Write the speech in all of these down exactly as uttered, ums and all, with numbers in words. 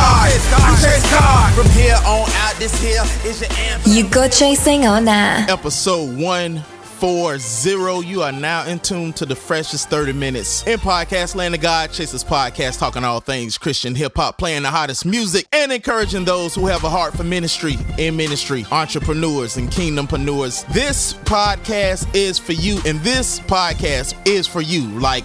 God. God. God. From here on out, this here is your anthem. You go chasing on that. Episode one forty. You are now in tune to the freshest thirty minutes in podcast land, the God Chasers podcast, talking all things Christian hip hop, playing the hottest music, and encouraging those who have a heart for ministry, in ministry, entrepreneurs, and kingdompreneurs. This podcast is for you, and this podcast is for you. Like,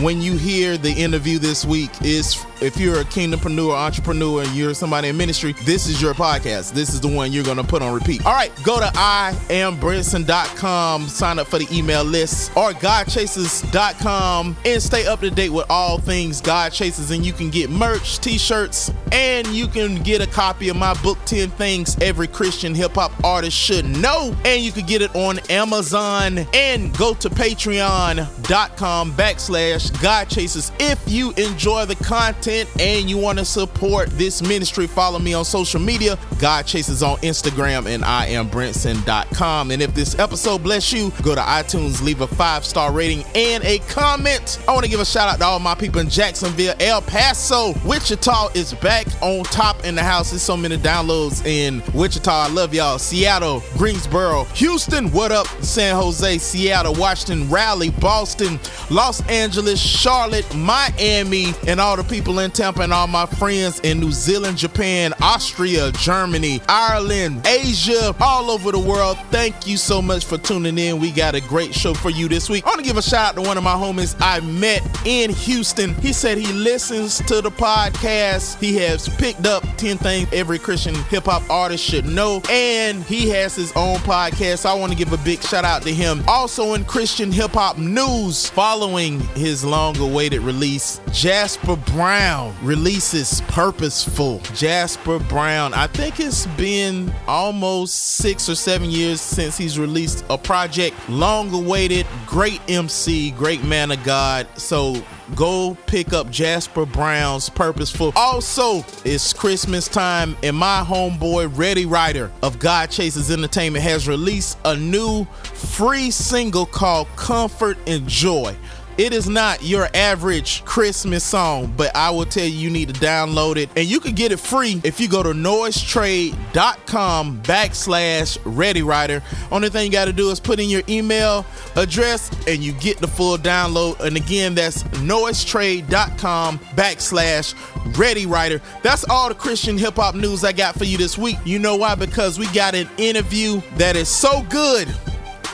when you hear the interview this week, is if you're a kingdompreneur, entrepreneur, and you're somebody in ministry, this is your podcast. This is the one you're going to put on repeat. All right, go to I am Brinson dot com, sign up for the email list, or God Chases dot com, and stay up to date with all things God Chasers. And you can get merch, t-shirts, and you can get a copy of my book, ten things Every Christian Hip-Hop Artist Should Know, and you can get it on Amazon, and go to Patreon.com backslash God Chasers. If you enjoy the content and you want to support this ministry, follow me on social media, God Chasers on Instagram, and I am Brinson dot com. And if this episode bless you, go to iTunes, leave a five-star rating and a comment. I want to give a shout out to all my people in Jacksonville, El Paso. Wichita is back on top in the house. There's so many downloads in Wichita. I love y'all. Seattle, Greensboro, Houston, what up? San Jose, Seattle, Washington, Raleigh, Boston, Los Angeles, Charlotte, Miami, and all the people in Tampa, and all my friends in New Zealand, Japan, Austria, Germany, Ireland, Asia, all over the world. Thank you so much for tuning in. We got a great show for you this week. I want to give a shout out to one of my homies I met in Houston. He said he listens to the podcast. He has picked up ten things Every Christian Hip-Hop Artist Should Know, and he has his own podcast. So I want to give a big shout out to him. Also in Christian hip-hop news, following his long-awaited release, Jasper Brown releases Purposeful. Jasper Brown, I think it's been almost six or seven years since he's released a project. Long-awaited, great M C, great man of God. So go pick up Jasper Brown's Purposeful. Also, it's Christmas time, and my homeboy Reddy Ryder of God Chasers Entertainment has released a new free single called Comfort and Joy. It is not your average Christmas song, but I will tell you, you need to download it. And you can get it free if you go to noisetrade.com backslash Reddy Ryder. Only thing you got to do is put in your email address and you get the full download. And again, that's noisetrade.com backslash Reddy Ryder. That's all the Christian hip hop news I got for you this week. You know why? Because we got an interview that is so good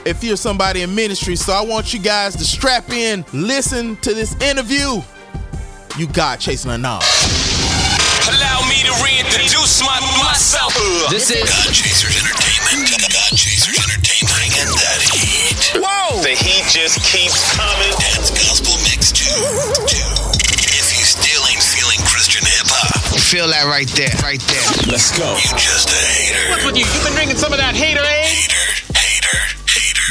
if you're somebody in ministry. So I want you guys to strap in, listen to this interview. You God chasing or not? Allow me to reintroduce my, myself. This is God Chasers Entertainment. God Chasers Entertainment. Bringing that heat. Whoa! The heat just keeps coming. That's gospel mix two. two. If you still ain't feeling Christian hip hop, feel that right there, right there. Let's go. You just a hater. What's with you? You've been drinking some of that hater, eh? Hater, hater.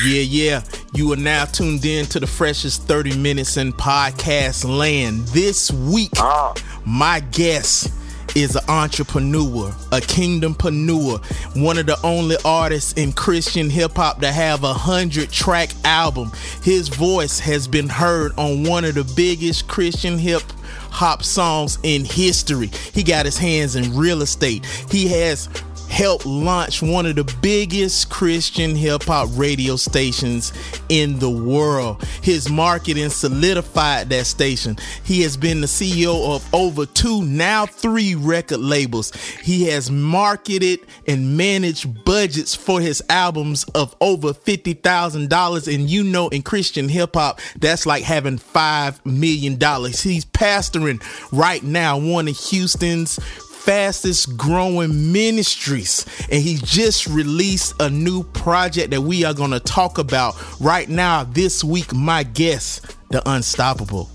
Yeah, yeah. You are now tuned in to the freshest thirty minutes in podcast land. This week, ah. my guest is an entrepreneur, a kingdompreneur, one of the only artists in Christian hip-hop to have a hundred-track album. His voice has been heard on one of the biggest Christian hip-hop hop songs in history. He got his hands in real estate. He has helped launch one of the biggest Christian hip-hop radio stations in the world. His marketing solidified that station. He has been the C E O of over two, now three record labels. He has marketed and managed budgets for his albums of over fifty thousand dollars. And you know, in Christian hip-hop, that's like having five million dollars. He's pastoring right now one of Houston's fastest growing ministries, and he just released a new project that we are going to talk about right now. This week, my guest, the unstoppable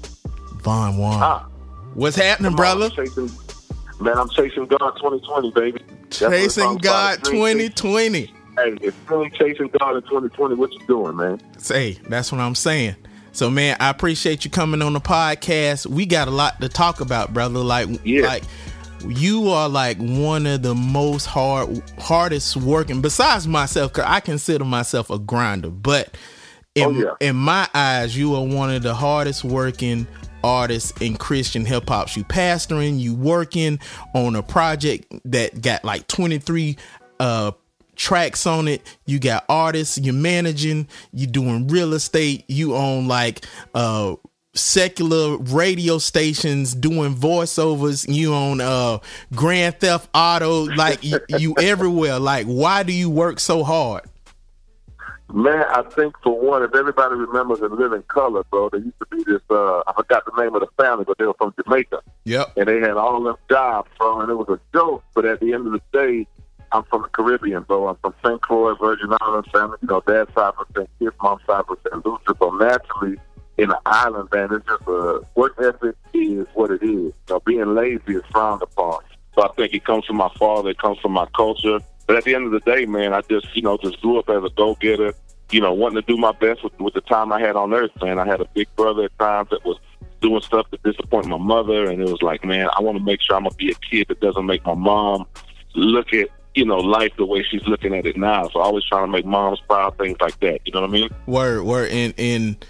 Von Wong. Ah, what's happening, brother? man, I'm chasing God twenty twenty, baby. Chasing God twenty twenty. Hey, if you're really chasing God in twenty twenty, what you doing, man? Hey, that's what I'm saying. So, man, I appreciate you coming on the podcast. We got a lot to talk about, brother. Like, yeah. like you are like one of the most hard, hardest working, besides myself, because I consider myself a grinder. But in, oh, yeah. in my eyes, you are one of the hardest working artists in Christian hip hop. You pastoring, you working on a project that got like twenty-three uh tracks on it. You got artists, you're managing, you doing real estate, you own like uh secular radio stations, doing voiceovers, you own uh Grand Theft Auto, like you, you everywhere. Like, why do you work so hard, man? I think, for one, if everybody remembers In Living Color, bro, there used to be this uh I forgot the name of the family, but they were from Jamaica. Yep. And they had all them jobs, bro, and it was a joke, but at the end of the day, I'm from the Caribbean, bro. I'm from Saint Croix, Virgin Islands family. You know, dad's side from Saint Kitts, mom's side from Saint Lucia. So naturally, in the island, man, it's just a work ethic is what it is. You know, being lazy is frowned upon. So I think it comes from my father. It comes from my culture. But at the end of the day, man, I just, you know, just grew up as a go-getter, you know, wanting to do my best with, with the time I had on earth, man. I had a big brother at times that was doing stuff to disappoint my mother. And it was like, man, I want to make sure I'm going to be a kid that doesn't make my mom look at, you know, life the way she's looking at it now. So I always trying to make moms proud, things like that. You know what I mean? Word, word. And, and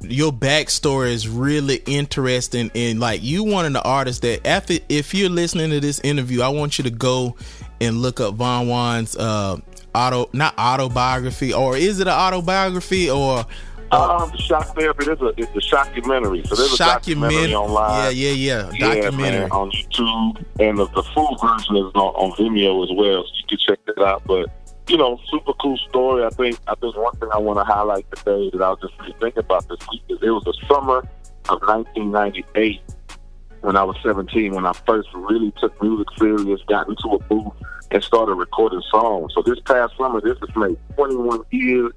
your backstory is really interesting. And like, you one of the artists that after, if you're listening to this interview, I want you to go and look up Von Wong's uh, auto, not autobiography, or is it an autobiography or? Uh, um, shock therapy. There's a it's a shockumentary. So there's a documentary online. Yeah, yeah, yeah. Documentary, yeah, man, on YouTube, and the, the full version is on, on Vimeo as well. So you can check that out. But you know, super cool story. I think I think one thing I want to highlight today that I was just really thinking about this week is it was the summer of nineteen ninety-eight when I was seventeen when I first really took music serious, got into a booth, and started recording songs. So this past summer, this has made twenty-one years.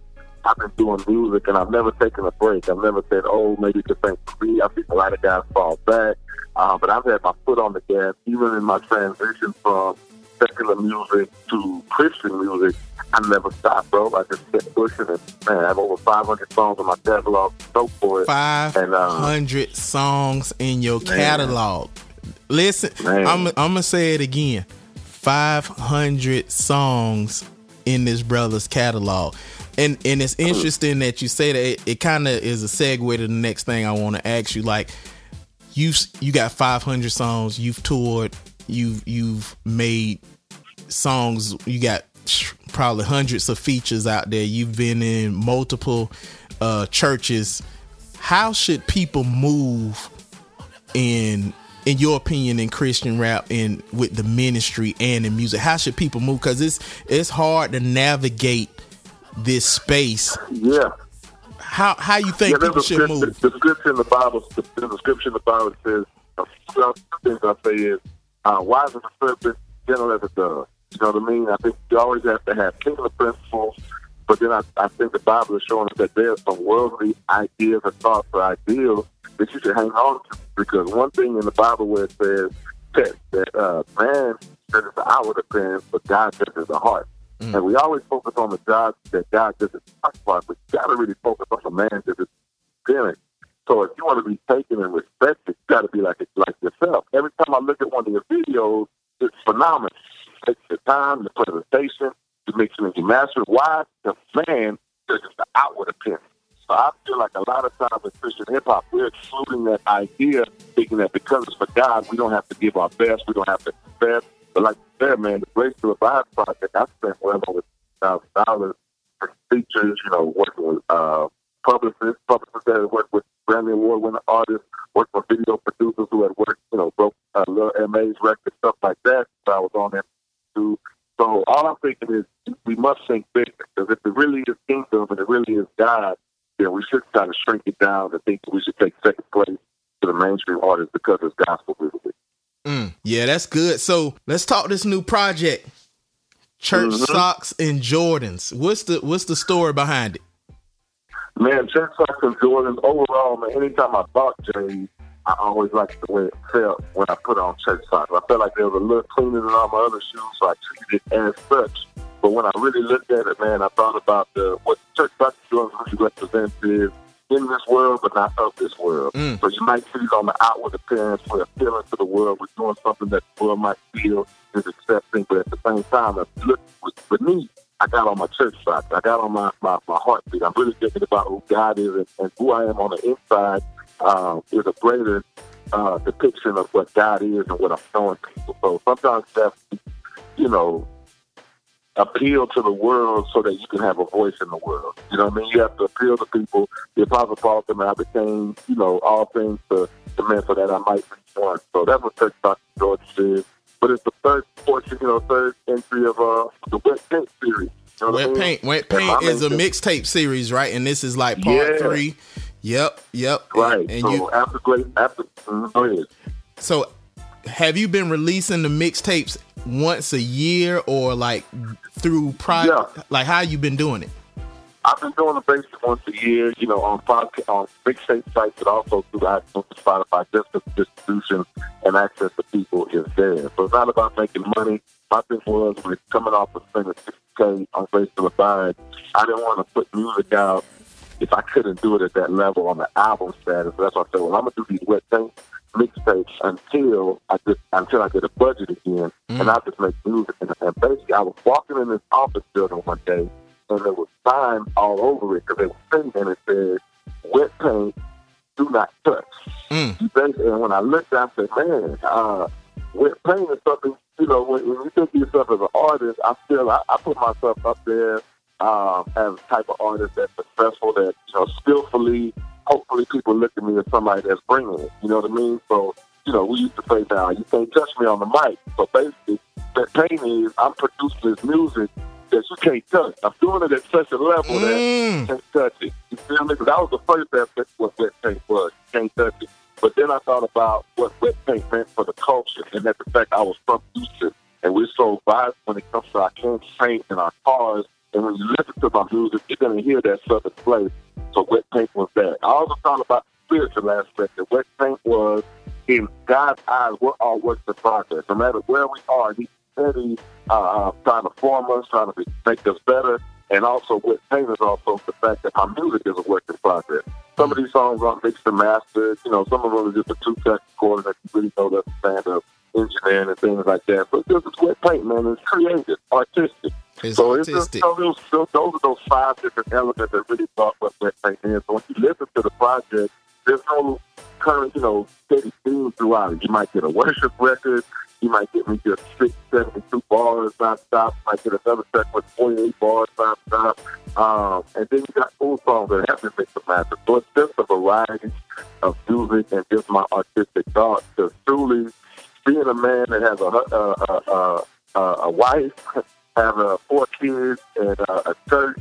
I've been doing music, and I've never taken a break. I've never said, oh, maybe this ain't for me. I've seen a lot of guys fall back. Uh, but I've had my foot on the gas, even in my transition from secular music to Christian music. I never stopped, bro. I just kept pushing it. Man, I have over five hundred songs in my catalog. So for it. five hundred um, songs in your man. catalog. Listen, man. I'm, I'm going to say it again. five hundred songs in this brother's catalog. And and it's interesting that you say that. It, it kind of is a segue to the next thing I want to ask you. Like, you've you got five hundred songs. You've toured. You've you've made songs. You got probably hundreds of features out there. You've been in multiple uh, churches. How should people move in? In your opinion, in Christian rap and with the ministry and in music, how should people move? Because it's it's hard to navigate this space. Yeah. How how you think yeah, people should move? The scripture in the Bible, the, the scripture in the Bible says, the things I say is, uh, wise as a serpent, gentle as a dove. You know what I mean? I think you always have to have kingdom principles, but then I, I think the Bible is showing us that there are some worldly ideas and thoughts or ideals that you should hang on to. Because one thing in the Bible where it says that, that uh, man judges the outward appearance, but God judges the heart. Mm. And we always focus on the God that God judges the heart, but you got to really focus on the man that is appearance. So if you want to be taken and respected, you got to be like like yourself. Every time I look at one of your videos, it's phenomenal. It takes the time, the presentation, the mixing and the mastering. Why? The man judges the outward appearance. So I feel like a lot of times in Christian hip-hop, we're excluding that idea, thinking that because it's for God, we don't have to give our best, we don't have to confess. But like you said, man, the Grace to Revive project, I spent well over one thousand dollars for features, you know, working with uh, publicists, publicists that work with Grammy Award-winning artists, worked with video producers who had worked, you know, broke uh, Lil M A's records, stuff like that. So I was on that too. So all I'm thinking is we must think big, because if it really is kingdom and it really is God, yeah, we should try to shrink it down to think that we should take second place to the mainstream artists because it's gospel music. Mm, yeah, that's good. So let's talk this new project, Church mm-hmm. Socks and Jordans. What's the what's the story behind it? Man, Church Socks and Jordans, overall, man, anytime I bought J's, I always liked the way it felt when I put on church socks. I felt like they were a little cleaner than all my other shoes, so I treated it as such. But when I really looked at it, man, I thought about the, what church socks doing really represents is in this world, but not of this world. Mm. So you might see on the outward appearance, we're appealing to the world, we're doing something that the world might feel is accepting, but at the same time, if you look beneath, I got on my church socks. I got on my, my, my heartbeat. I'm really thinking about who God is and, and who I am on the inside uh, is a greater uh, depiction of what God is and what I'm showing people. So sometimes that's, you know, appeal to the world so that you can have a voice in the world. You know what I mean? You have to appeal to people. The Apostle Paul said, I became, you know, all things to, to men so that I might be one. So that's what Church Socks and Jordans is. But it's the third portion, you know, third entry of uh, the Wet Paint series. You know Wet Paint, Wet Paint is a mixtape series, right? And this is like part yeah. three. Yep, yep. Right. And, and so you, after great, after go ahead. So, have you been releasing the mixtapes once a year or like through prior? Yeah. Like how you been doing it? I've been doing the basics once a year, you know, on podcast, on mixtape sites, but also through iTunes, Spotify, just the distribution and access to people is there. So it's not about making money. My thing was when it's coming off of spending six K on Grace to Revive, I didn't want to put music out if I couldn't do it at that level on the album status. So that's why I said, well, I'm going to do these Wet Paint mixtapes until I get, until I get a budget again, mm. and I just make music. And, and basically, I was walking in this office building one day, and there was signs all over it because they were singing and it said, "Wet paint, do not touch." Mm. And when I looked, I said, "Man, uh, wet paint is something." You know, when, when you think of yourself as an artist, I feel I, I put myself up there um, as a type of artist that's successful, that you know, skillfully. Hopefully, people look at me as somebody that's bringing it. You know what I mean? So, you know, we used to say, "Now you can't touch me on the mic." So basically, Wet Paint is I'm producing this music that you can't touch. I'm doing it at such a level mm. that you can't touch it. You feel me? Because that was the first aspect of what Wet Paint was. You can't touch it. But then I thought about what Wet Paint meant for the culture, and that the fact I was from Houston, and we're so vibrant when it comes to our campaign and our cars, and when you listen to my music, you're going to hear that Southern place. So Wet Paint was that. I also thought about the spiritual aspect. And Wet Paint was, in God's eyes, we're all works in progress. No matter where we are, he's steady, uh, trying to form us, trying to make us better. And also, Wet Paint is also the fact that my music is a work in progress. Some of these songs aren't mixed and mastered. You know, some of them are just a two-track recording that you really know that's a stand-up engineering and things like that. But this is Wet Paint, man. It's creative, artistic. It's so it's just, those, those are those five different elements that really brought what Wet Paint in. So when you listen to the project, there's no current, you know, steady theme throughout it. You might get a worship record. You might get me just six, seven, two bars non-stop. You might get another track with forty-eight bars non-stop. Um, and then you got cool songs that have been mixed and mastered. So it's just a variety of music and just my artistic thoughts. Because truly, being a man that has a a, a, a, a wife, have uh, four kids and uh, a church,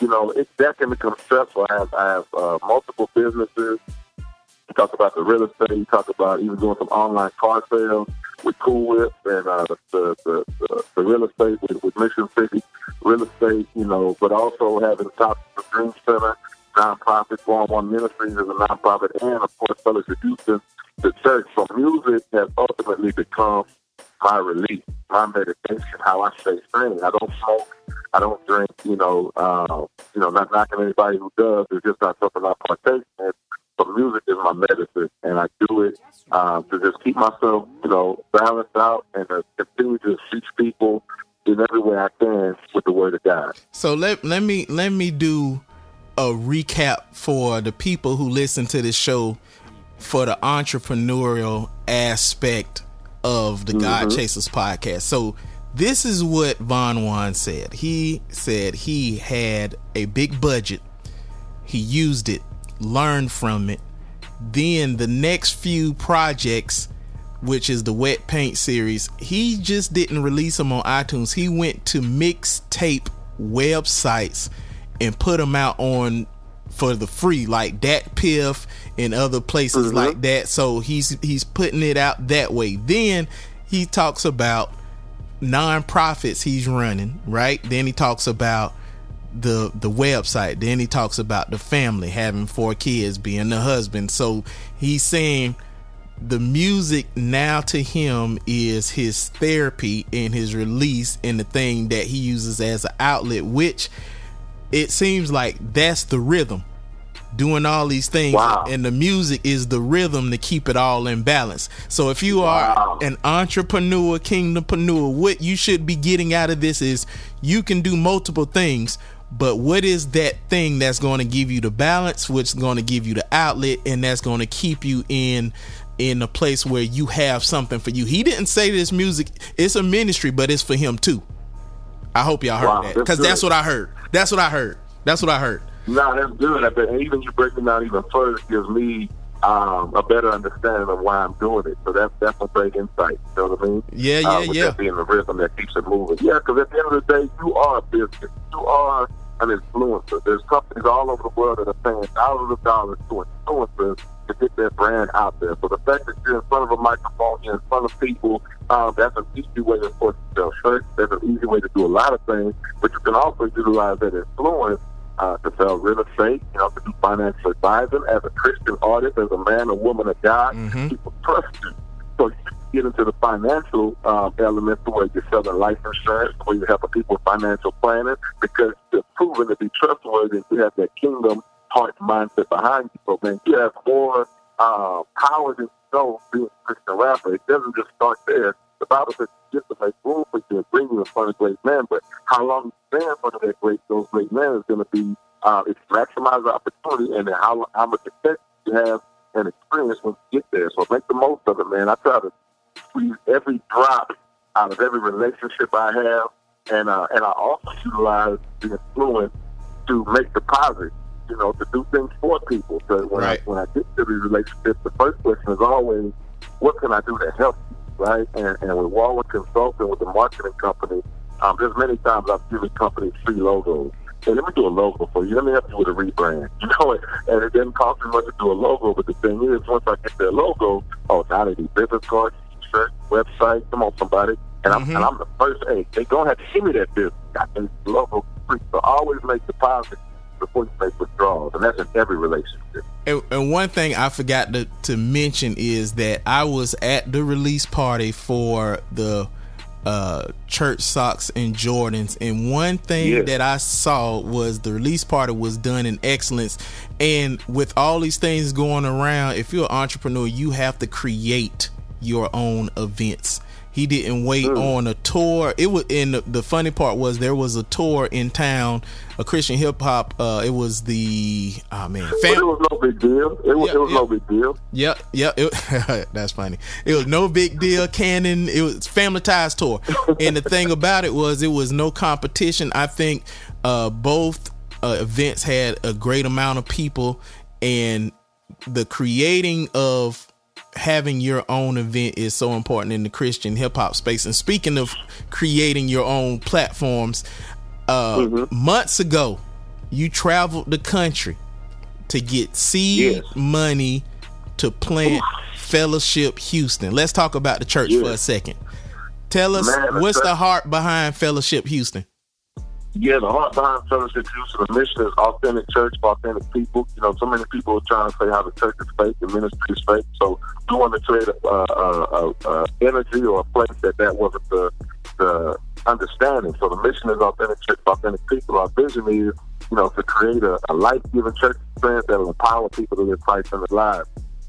you know, it, that can become stressful. I have, I have uh, multiple businesses. You talk about the real estate. You talk about even doing some online car sales with Cool Whip and uh, the, the, the, the real estate with, with Mission City, real estate, you know, but also having top of the Dream Center, nonprofit, VonWon Ministries is a nonprofit, and, of course, Fellowship Houston, the church. So music has ultimately become my relief, my meditation, how I stay sane. I don't smoke, I don't drink, you know, uh, you know, not knocking anybody who does. It's just not something I partake in. But music is my medicine, and I do it uh, to just keep myself, you know, balanced out and to continue to teach people in every way I can with the Word of God. So let let me let me do a recap for the people who listen to this show for the entrepreneurial aspect of the mm-hmm. God Chasers podcast. So this is what Von Wong said. He said he had a big budget. He used it, learned from it. Then the next few projects, which is the Wet Paint series, he just didn't release them on iTunes. He went to mixtape websites and put them out on for the free, like Dat Piff and other places mm-hmm. like that. So he's he's putting it out that way. Then he talks about nonprofits he's running, right? Then he talks about the the website. Then he talks about the family, having four kids, being the husband. So he's saying the music now to him is his therapy and his release and the thing that he uses as an outlet, which it seems like that's the rhythm, doing all these things. Wow. And the music is the rhythm to keep it all in balance. So if you are wow. an entrepreneur, kingdompreneur, what you should be getting out of this is you can do multiple things, but what is that thing that's going to give you the balance, what's going to give you the outlet, and that's going to keep you in in a place where you have something for you. He didn't say this music, it's a ministry, but it's for him too. I hope y'all heard wow, that, because that's, that's what I heard. That's what I heard. That's what I heard. No, that's good. I bet even you breaking down even further gives me um, a better understanding of why I'm doing it. So that's that's a great insight. You know what I mean? Yeah, yeah, um, with yeah. That being the rhythm that keeps it moving. Yeah, because at the end of the day, you are a business. You are an influencer. There's companies all over the world that are paying thousands of dollars to influencers to get their brand out there. So the fact that you're in front of a microphone, you're in front of people, um, that's an easy way to put yourself first. That's an easy way to do a lot of things. But you can also utilize that influence Uh, to sell real estate, you know, to do financial advising, as a Christian artist, as a man or woman of God, mm-hmm. people trust you. So you get into the financial um, element where you're selling life insurance, where you're helping people with financial planning, because you're proven to be trustworthy and you have that kingdom heart mindset behind you. So, man, you have more uh, power than you know being a Christian rapper. It doesn't just start there. The Bible says just to make room for you and bring you in front of great men, but how long you stay in front of that great, those great men is going to be, uh, it's maximize the opportunity and how, how much effect you have and experience when you get there. So make the most of it, man. I try to squeeze every drop out of every relationship I have, and uh, and I also utilize the influence to make deposits, you know, to do things for people. So when, right. I, when I get to the relationship, the first question is always, what can I do to help you? Right, and, and with Wallen Consulting, with the marketing company, um, there's many times I've given companies free logos. Hey, let me do a logo for you. Let me help you with a rebrand. You know, and, and it didn't cost me much to do a logo, but the thing is, once I get their logo, oh, now they do business cards, t-shirts, website. Come on, somebody. And I'm, mm-hmm. and I'm the first, hey, they don't have to give me that business. I can logo free. So I always make deposits before you make withdrawals, and that's in every relationship. And, and one thing I forgot to, to mention is that I was at the release party for the uh, Church Socks and Jordans, and one thing yes. that I saw was the release party was done in excellence. And with all these things going around, if you're an entrepreneur, you have to create your own events. He didn't wait mm. on a tour. It was, and the, the funny part was there was a tour in town, a Christian hip hop. Uh, it was the oh man, fam- it was no big deal. It was, yeah, it was yeah. no big deal. Yep, yeah, yep. Yeah, that's funny. It was no big deal. Canon. It was Family Ties tour, and the thing about it was it was no competition. I think uh, both uh, events had a great amount of people, and the creating of having your own event is so important in the Christian hip hop space. And speaking of creating your own platforms, uh, mm-hmm. months ago, you traveled the country to get seed yes. money to plant Ooh. Fellowship Houston. Let's talk about the church yes. for a second. Tell us, Man, what's the heart behind Fellowship Houston? Yeah, the heart behind Fellowship Houston, the mission is authentic church for authentic people. You know, so many people are trying to say how the church is fake, the ministry is fake. So we want to create a, a, a, a energy or a place that that wasn't the, the understanding. So the mission is authentic church for authentic people. Our vision is, you know, to create a, a life-giving church experience that will empower people to live Christ in their lives.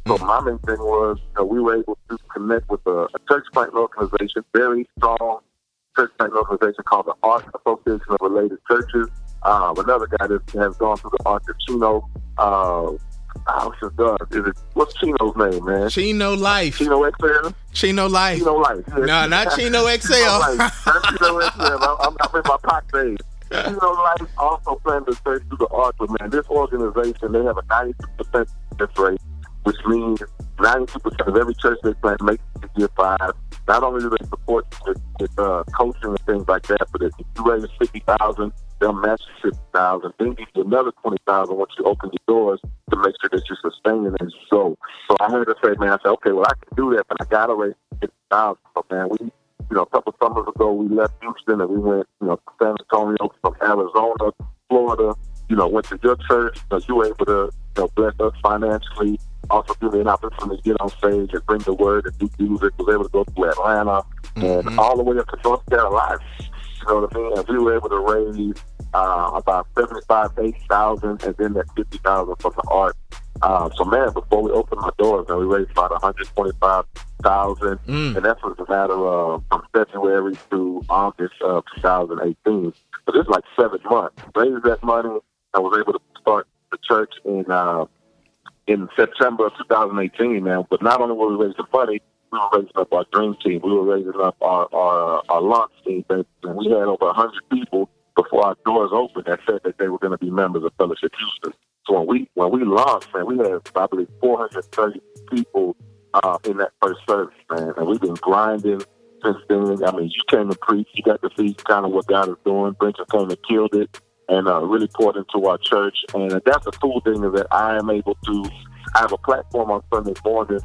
So my main thing was, you know, we were able to connect with a, a church planting organization, very strong church planting organization called the Arts Association of Related Churches. Uh, another guy that has gone through the Arts of Chino. Uh, oh, what's, is it, what's Chino's name, man? Chino Life. Chino X L? Chino Life. Chino Life. Yeah. No, not Chino X L. Chino Life. Chino X L. I'm, I'm, I'm in my pot days. Chino Life also planned to church through the arts. But, man, this organization, they have a ninety-two percent success rate, which means ninety-two percent of every church they plant makes it to year five. Not only do they support with, with uh, coaching and things like that, but if you raise fifty thousand dollars, they'll match fifty thousand dollars. Then give you another twenty thousand dollars once you open your doors to make sure that you're sustaining and so. So I heard her say, man, I said, okay, well, I can do that, but I got to raise fifty thousand dollars. So, man, we, you know, a couple of summers ago, we left Houston and we went, you know, to San Antonio, from Arizona, Florida, you know, went to your church, because you were able to, you know, bless us financially. also gave me an opportunity to get on stage and bring the word and do music. I was able to go to Atlanta mm-hmm. and all the way up to North Carolina. You know what I mean? And we were able to raise uh, about seventy-five thousand, eighty thousand, and then that fifty thousand from the art. Uh, so, man, before we opened my doors, man, we raised about one hundred twenty-five thousand dollars, mm. and that was a matter of from February through August of two thousand eighteen. So this is like seven months. Raised that money. I was able to start the church in uh, in September of two thousand eighteen, man. But not only were we raising money, we were raising up our dream team. We were raising up our, our, our launch team. And we had over one hundred people before our doors opened that said that they were going to be members of Fellowship Houston. So when we when we launched, man, we had probably four hundred thirty people uh, in that first service, man. And we've been grinding since then. I mean, you came to preach. You got to see kind of what God is doing. Brinson came and killed it and uh, really poured into our church. And that's the cool thing is that I am able to, I have a platform on Sunday morning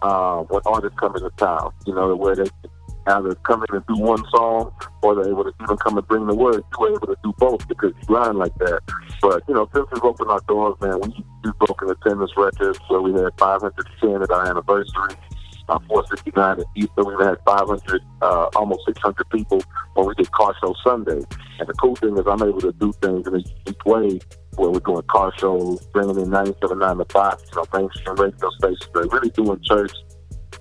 uh, when artists come into town, you know, where they either come in and do one song or they're able to even come and bring the word. You were able to do both because you grind like that. But, you know, since we've opened our doors, man, we, we broke an attendance record. So we had five hundred ten at our anniversary, uh, four sixty-nine at Easter. We had five hundred, uh, almost six hundred people when we did Car Show Sunday. And the cool thing is I'm able to do things in a unique way where we're doing car shows, bringing in ninety-seven point nine The Box, you know, mainstream radio stations. They're really doing church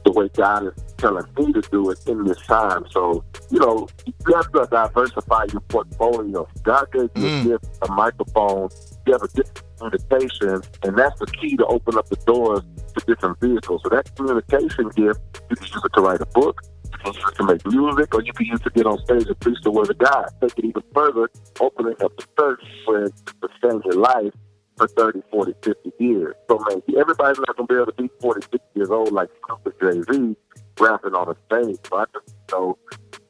the way God is telling me to do it in this time. So, you know, you have to diversify your portfolio. God gave you mm. a gift, a microphone, you have a different communication, and that's the key to open up the doors to different vehicles. So that communication gift, you can use it to write a book, you can use it to make music, or you can use it to get on stage and preach the word of God. Take it even further, opening up the church where to change your life for thirty, forty, fifty years. So, man, everybody's not going to be able to be forty, fifty years old like Super Jay-Z rapping on a stage. So I just, you know,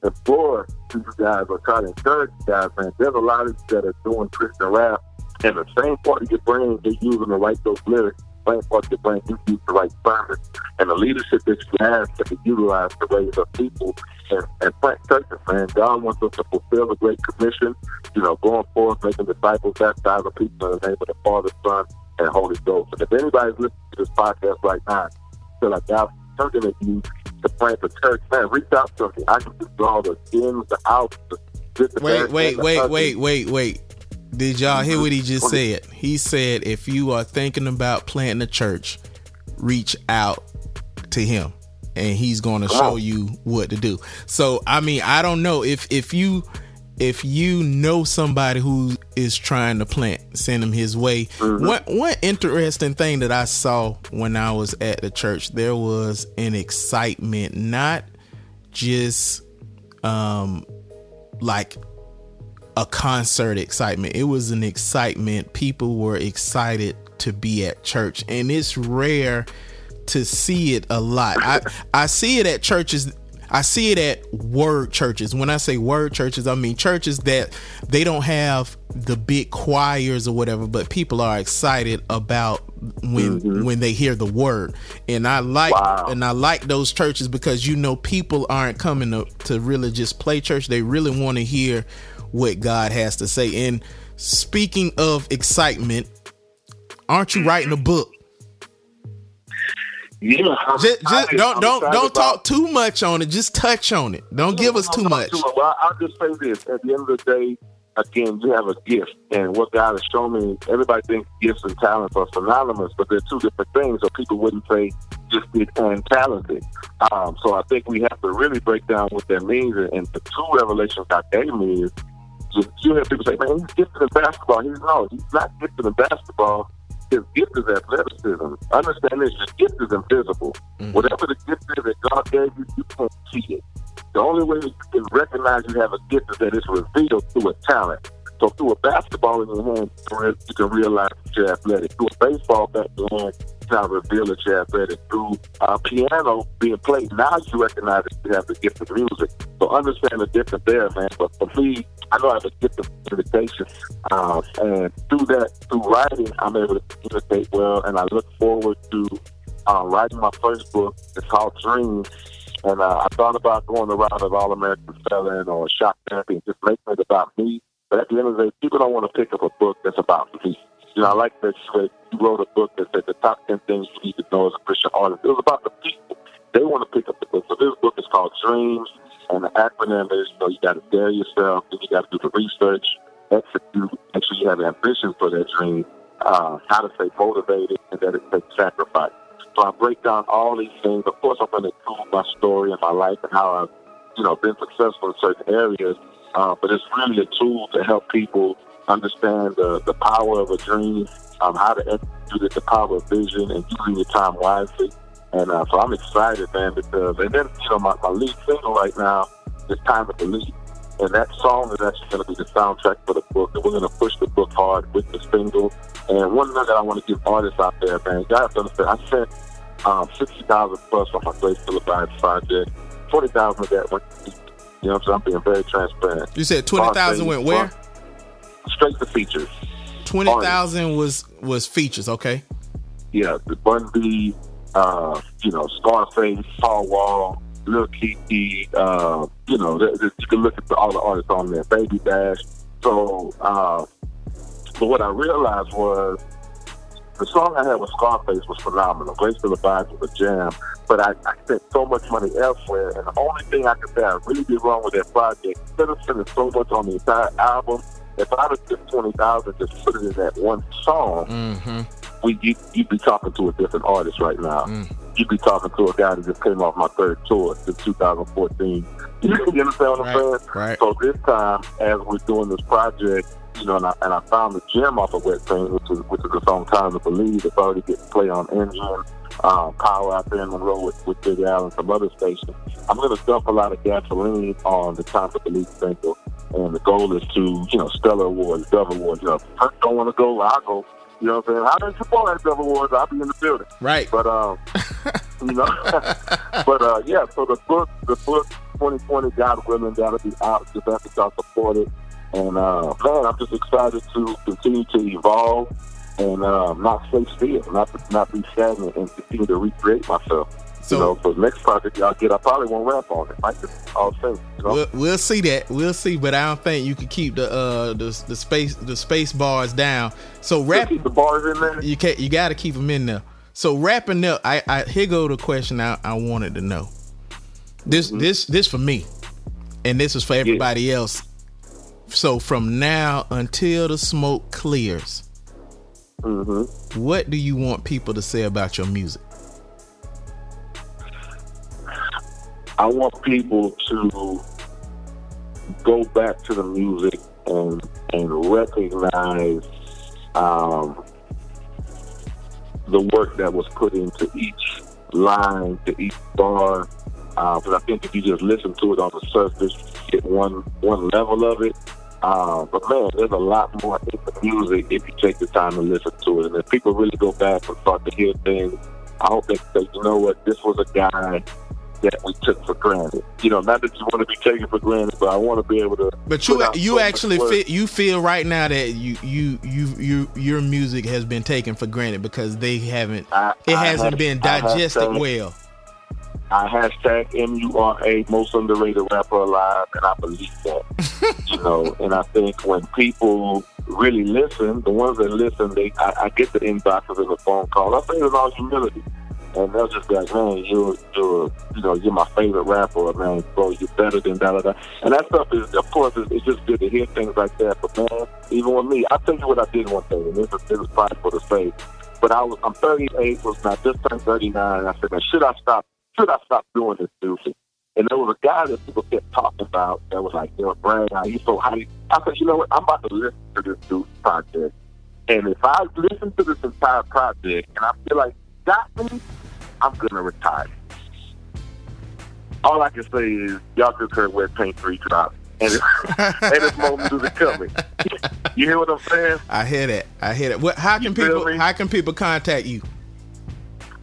implore you guys or try to encourage you guys, man. There's a lot of you that are doing Christian rap, and the same part of your brain they're using to write those lyrics, the same part of your brain you use to write sermons, and the leadership that you have to be utilized to raise up people and, and plant churches, man. God wants us to fulfill the Great Commission, you know, going forth, making disciples, baptizing people in the name of the Father, Son, and Holy Ghost. And if anybody's listening to this podcast right now, feel like God's looking at you to plant the church, man, reach out to me. I can just draw the ins, the outs, the Wait, wait, wait, wait, wait, wait. Did y'all hear what he just said? He said, if you are thinking about planting a church, reach out to him and he's going to show you what to do. So, I mean, I don't know if, if you, if you know somebody who is trying to plant, send him his way. Mm-hmm. One, one interesting thing that I saw when I was at the church, there was an excitement, not just, um, like, a concert excitement. It was an excitement. People were excited to be at church, and it's rare to see it a lot. I, I see it at churches. I see it at word churches. When I say word churches, I mean churches that they don't have the big choirs or whatever, but people are excited about when mm-hmm. when they hear the word. And I like wow. and I like those churches because, you know, people aren't coming to, to really just play church. They really want to hear what God has to say. And speaking of excitement, aren't you writing a book? Yeah. I'm just, just, don't I'm don't don't talk about, too much on it. Just touch on it. Don't give us too much. Too much. Well, I'll just say this: at the end of the day, again, you have a gift, and what God has shown me. Everybody thinks gifts and talents are synonymous, but they're two different things. So people wouldn't say gifted and talented. Um, so I think we have to really break down what that means. And the two revelations God gave me is. You hear people say, man, he's gifted in basketball. He's no, he's not gifted in basketball. His gift is athleticism. Understand this, your gift is invisible. Mm-hmm. Whatever the gift is that God gave you, you can't see it. The only way you can recognize you have a gift is that it's revealed through a talent. So through a basketball in your hand, you can realize that you're athletic. Through a baseball bat in your hand, you can reveal that you're athletic. Through a piano being played, now you recognize that you have the gift of music. So understand the difference there, man. But for me, I know I have a gift of communication. Um, and through that, through writing, I'm able to communicate well. And I look forward to uh, writing my first book. It's called Dreams. And uh, I thought about going the route of All-American Selling or Shock Therapy and just making it about me. But at the end of the day, people don't want to pick up a book that's about me. You know, I like that. wrote a book that said the top ten things you need to know as a Christian artist. It was about the people. They want to pick up the book. So this book is called Dreams, and the acronym is, you know, you got to dare yourself, then you got to do the research, execute, make sure you have ambition for that dream, uh, how to stay motivated, and that it takes sacrifice. So I break down all these things. Of course, I'm going to include my story and my life and how I've, you know, been successful in certain areas. Uh, but it's really a tool to help people understand the, the power of a dream, um, how to execute it, the power of vision, and using your time wisely. And uh, so I'm excited, man, because, and then, you know, my, my lead single right now is Time to Believe. And that song is actually going to be the soundtrack for the book. And we're going to push the book hard with the single. And one note that I want to give artists out there, man, you have to understand, I sent um, sixty thousand plus on my Grace to the Bodies project. twenty thousand of that went to, you know what I'm saying? I'm being very transparent. You said twenty thousand went where? From, straight to features. twenty thousand was, was features, okay. Yeah, the Bundy, Uh, you know, Scarface, Paul Wall, Lil Kiki, uh, you know, th- th- you can look at the, all the artists on there, Baby Dash. So, uh, but what I realized was the song I had with Scarface was phenomenal. Grace to the Bodies was a jam, but I, I spent so much money elsewhere, and the only thing I could say I really did wrong with that project, instead of spending so much on the entire album, if I was just twenty thousand dollars just put it in that one song, mm-hmm. We, you, you'd be talking to a different artist right now. Mm. You'd be talking to a guy that just came off my third tour since two thousand fourteen. You understand what I'm saying? Right. So this time, as we're doing this project, you know, and I, and I found the gem off of Wet Paint, which is which is the song Time to Believe. It's already getting played on Engine, uh, Power out there in Monroe with, with Big Allen, some other stations. I'm going to dump a lot of gasoline on the Time to Believe single, and the goal is to, you know, Stellar Awards, Dove Awards. You know, if I don't want to go, I'll go. You know what I'm saying? How did you fall at Dove Awards? I'll be in the building. Right. But, um, you know, but, uh, yeah, so the book, the book twenty twenty, God willing, that'll be out. Just after y'all support it. And, uh, man, I'm just excited to continue to evolve and, um, not stay still, not, not be stagnant, and continue to recreate myself. So, you know, for the next project y'all get, I probably won't rap on it. Might just all things, you know? we'll, we'll see that. We'll see, but I don't think you can keep the uh, the, the space the space bars down. So rap, keep the bars in there. You can't. You got to keep them in there. So wrapping up, I, I here go the question I, I wanted to know. This mm-hmm. this this for me, and this is for everybody yeah. else. So from now until the smoke clears, mm-hmm. what do you want people to say about your music? I want people to go back to the music and and recognize um, the work that was put into each line, to each bar. Because uh, I think if you just listen to it on the surface, you get one one level of it. Uh, but man, there's a lot more in the music if you take the time to listen to it. And if people really go back and start to hear things, I hope they say, you know what, this was a guy that we took for granted. You know, not that you want to be taken for granted, but I want to be able to. But you, you so actually feel, you feel right now that you, you, you, you, your music has been taken for granted because they haven't. I, it I hasn't has, been digested I hashtag, well. I hashtag M U R A, most underrated rapper alive, and I believe that. You know, and I think when people really listen, the ones that listen, they, I, I get the inboxes and the phone calls. I say it in all humility. And they'll just be like, man, you're, you're, you know, you're my favorite rapper, man, bro, you're better than da da da. And that stuff is, of course, it's, it's just good to hear things like that. But man, even with me, I'll tell you what I did one day, and this is, this is prideful to say. But I was, I'm thirty-eight, was not just turned thirty-nine, and I said, man, should I stop? Should I stop doing this stupid? And there was a guy that people kept talking about that was like, yo, Brad, he's so high. I said, you know what? I'm about to listen to this dude's project, and if I listen to this entire project, and I feel like got me, I'm gonna retire. All I can say is y'all just heard Wet Paint three drop, and it's, and it's more music coming. You hear what I'm saying? I hear that. I hear that. What? How can you people? How can people contact you?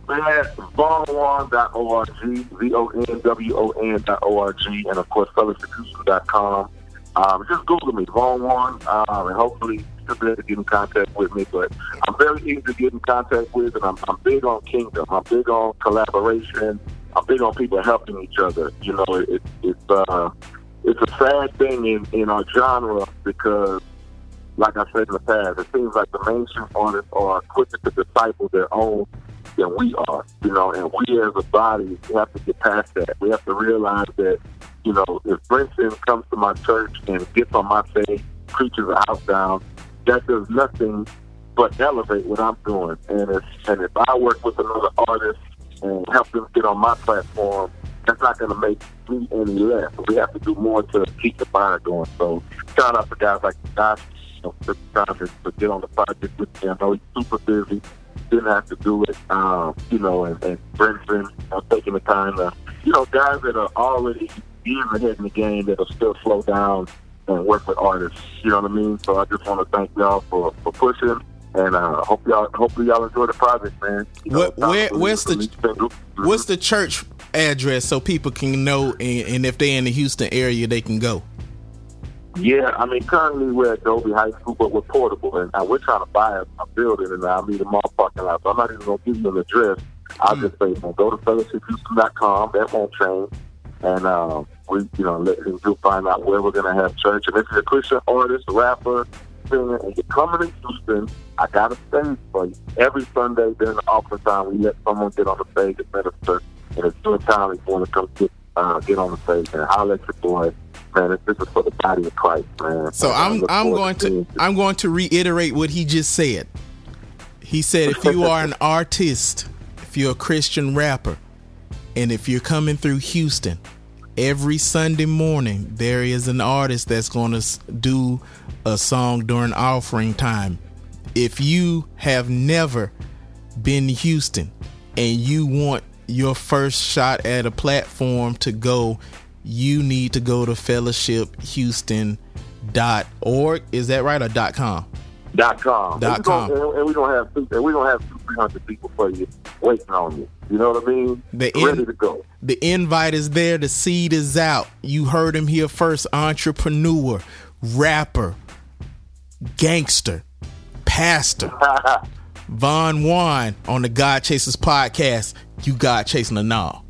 Man, Von Won dot org, V O N W O N dot org, and of course felix productions dot com. Um, just Google me, Von Wong, um, and hopefully you'll be able to get in contact with me. But I'm very easy to get in contact with, and I'm, I'm big on kingdom. I'm big on collaboration. I'm big on people helping each other. You know, it, it, it's uh, it's a sad thing in, in our genre because like I said in the past, it seems like the mainstream artists are quicker to disciple their own than we are, you know, and we as a body have to get past that. We have to realize that, you know, if Brinson comes to my church and gets on my face, preaches a house down, that does nothing but elevate what I'm doing. And if, and if I work with another artist and help them get on my platform, that's not going to make me any less. We have to do more to keep the fire going. So shout out to guys like Josh, you know, to get on the project with me. I know he's super busy. Didn't have to do it, um, you know, and, and Brinson, I'm taking the time to, you know, guys that are already years ahead in the game that will still slow down and work with artists, you know what I mean? So I just want to thank y'all for, for pushing, and uh, hope y'all, hopefully y'all enjoy the project, man. You know, what, where, where's the what's the church address so people can know, and, and if they're in the Houston area, they can go? Yeah, I mean, currently we're at Dove High School, but we're portable, and we're trying to buy a building, and I'll meet them all parking lot. So I'm not even going to give you an address. I'll mm. just say, you know, go to fellowship houston dot com. That won't change. And um, we, you know, let you find out where we're going to have church. And if you're a Christian artist, rapper, singer, and you're coming to Houston, I got a stage for you. Every Sunday during the office time, we let someone get on the stage and minister. And it's your time if you want to come get, uh, get on the stage and holler at your boy. Man, this is for the body of Christ, man. So I'm I'm going to I'm going to reiterate what he just said. He said, if you are an artist, if you're a Christian rapper, and if you're coming through Houston, every Sunday morning there is an artist that's going to do a song during offering time. If you have never been to Houston and you want your first shot at a platform to go, you need to go to fellowship houston dot org. Is that right? Or dot com? Dot com. Dot com. And we don't have and we don't have three hundred people for you waiting on you. You know what I mean? The in, ready to go. The invite is there. The seed is out. You heard him here first. Entrepreneur, rapper, gangster, pastor, Von Wong on the God Chasers podcast. You God chasing or nah?